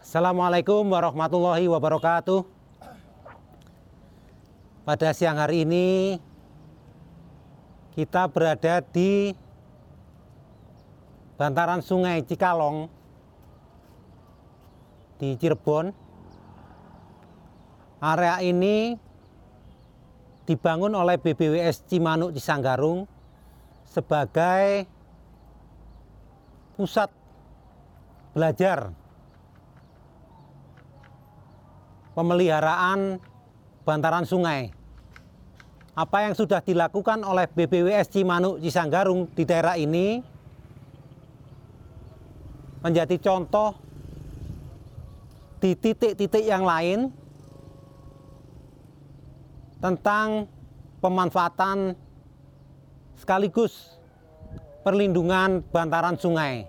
Assalamualaikum warahmatullahi wabarakatuh. Pada siang hari ini kita berada di bantaran sungai Cikalong di Cirebon. Area ini dibangun oleh BBWS Cimanuk Cisanggarung sebagai pusat belajar pemeliharaan bantaran sungai. Apa yang sudah dilakukan oleh BBWS Cimanuk Cisanggarung di daerah ini menjadi contoh di titik-titik yang lain tentang pemanfaatan sekaligus perlindungan bantaran sungai.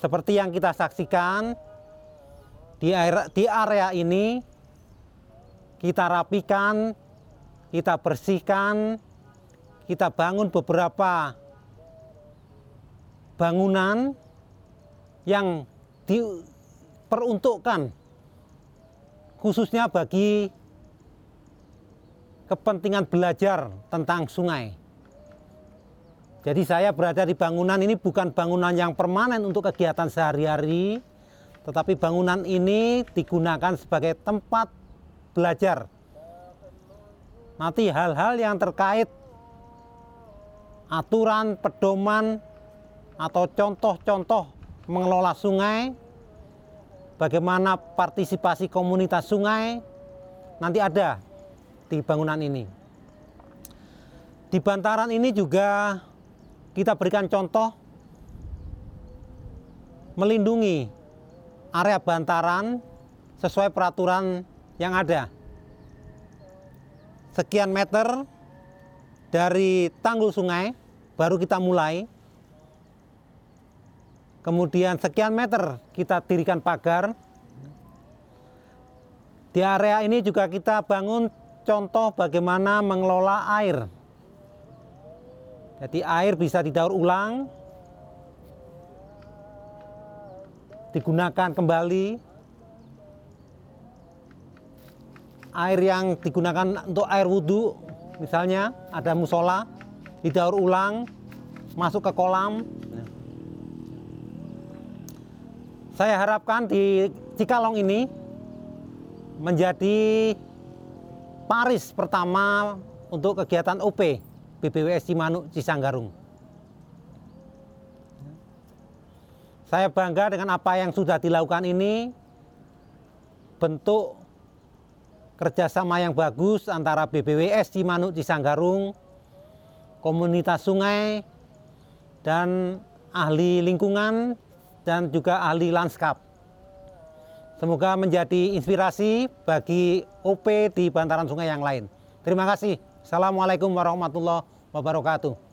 Seperti yang kita saksikan, di area ini kita rapikan, kita bersihkan, kita bangun beberapa bangunan yang diperuntukkan khususnya bagi kepentingan belajar tentang sungai. Jadi saya berada di bangunan ini bukan bangunan yang permanen untuk kegiatan sehari-hari, tetapi bangunan ini digunakan sebagai tempat belajar. Nanti hal-hal yang terkait aturan, pedoman, atau contoh-contoh mengelola sungai, bagaimana partisipasi komunitas sungai, nanti ada di bangunan ini. Di bantaran ini juga kita berikan contoh melindungi area bantaran sesuai peraturan yang ada. Sekian meter dari tanggul sungai baru kita mulai. Kemudian sekian meter kita dirikan pagar. Di area ini juga kita bangun contoh bagaimana mengelola air. Jadi air bisa didaur ulang, digunakan kembali. Air yang digunakan untuk air wudhu, misalnya ada musola, didaur ulang, masuk ke kolam. Saya harapkan di Cikalong ini menjadi paris pertama untuk kegiatan OP BBWS Cimanuk Cisanggarung. Saya bangga dengan apa yang sudah dilakukan ini, bentuk kerjasama yang bagus antara BBWS Cimanuk Cisanggarung, komunitas sungai, dan ahli lingkungan, dan juga ahli lanskap. Semoga menjadi inspirasi bagi OP di bantaran sungai yang lain. Terima kasih. Assalamualaikum warahmatullahi wabarakatuh.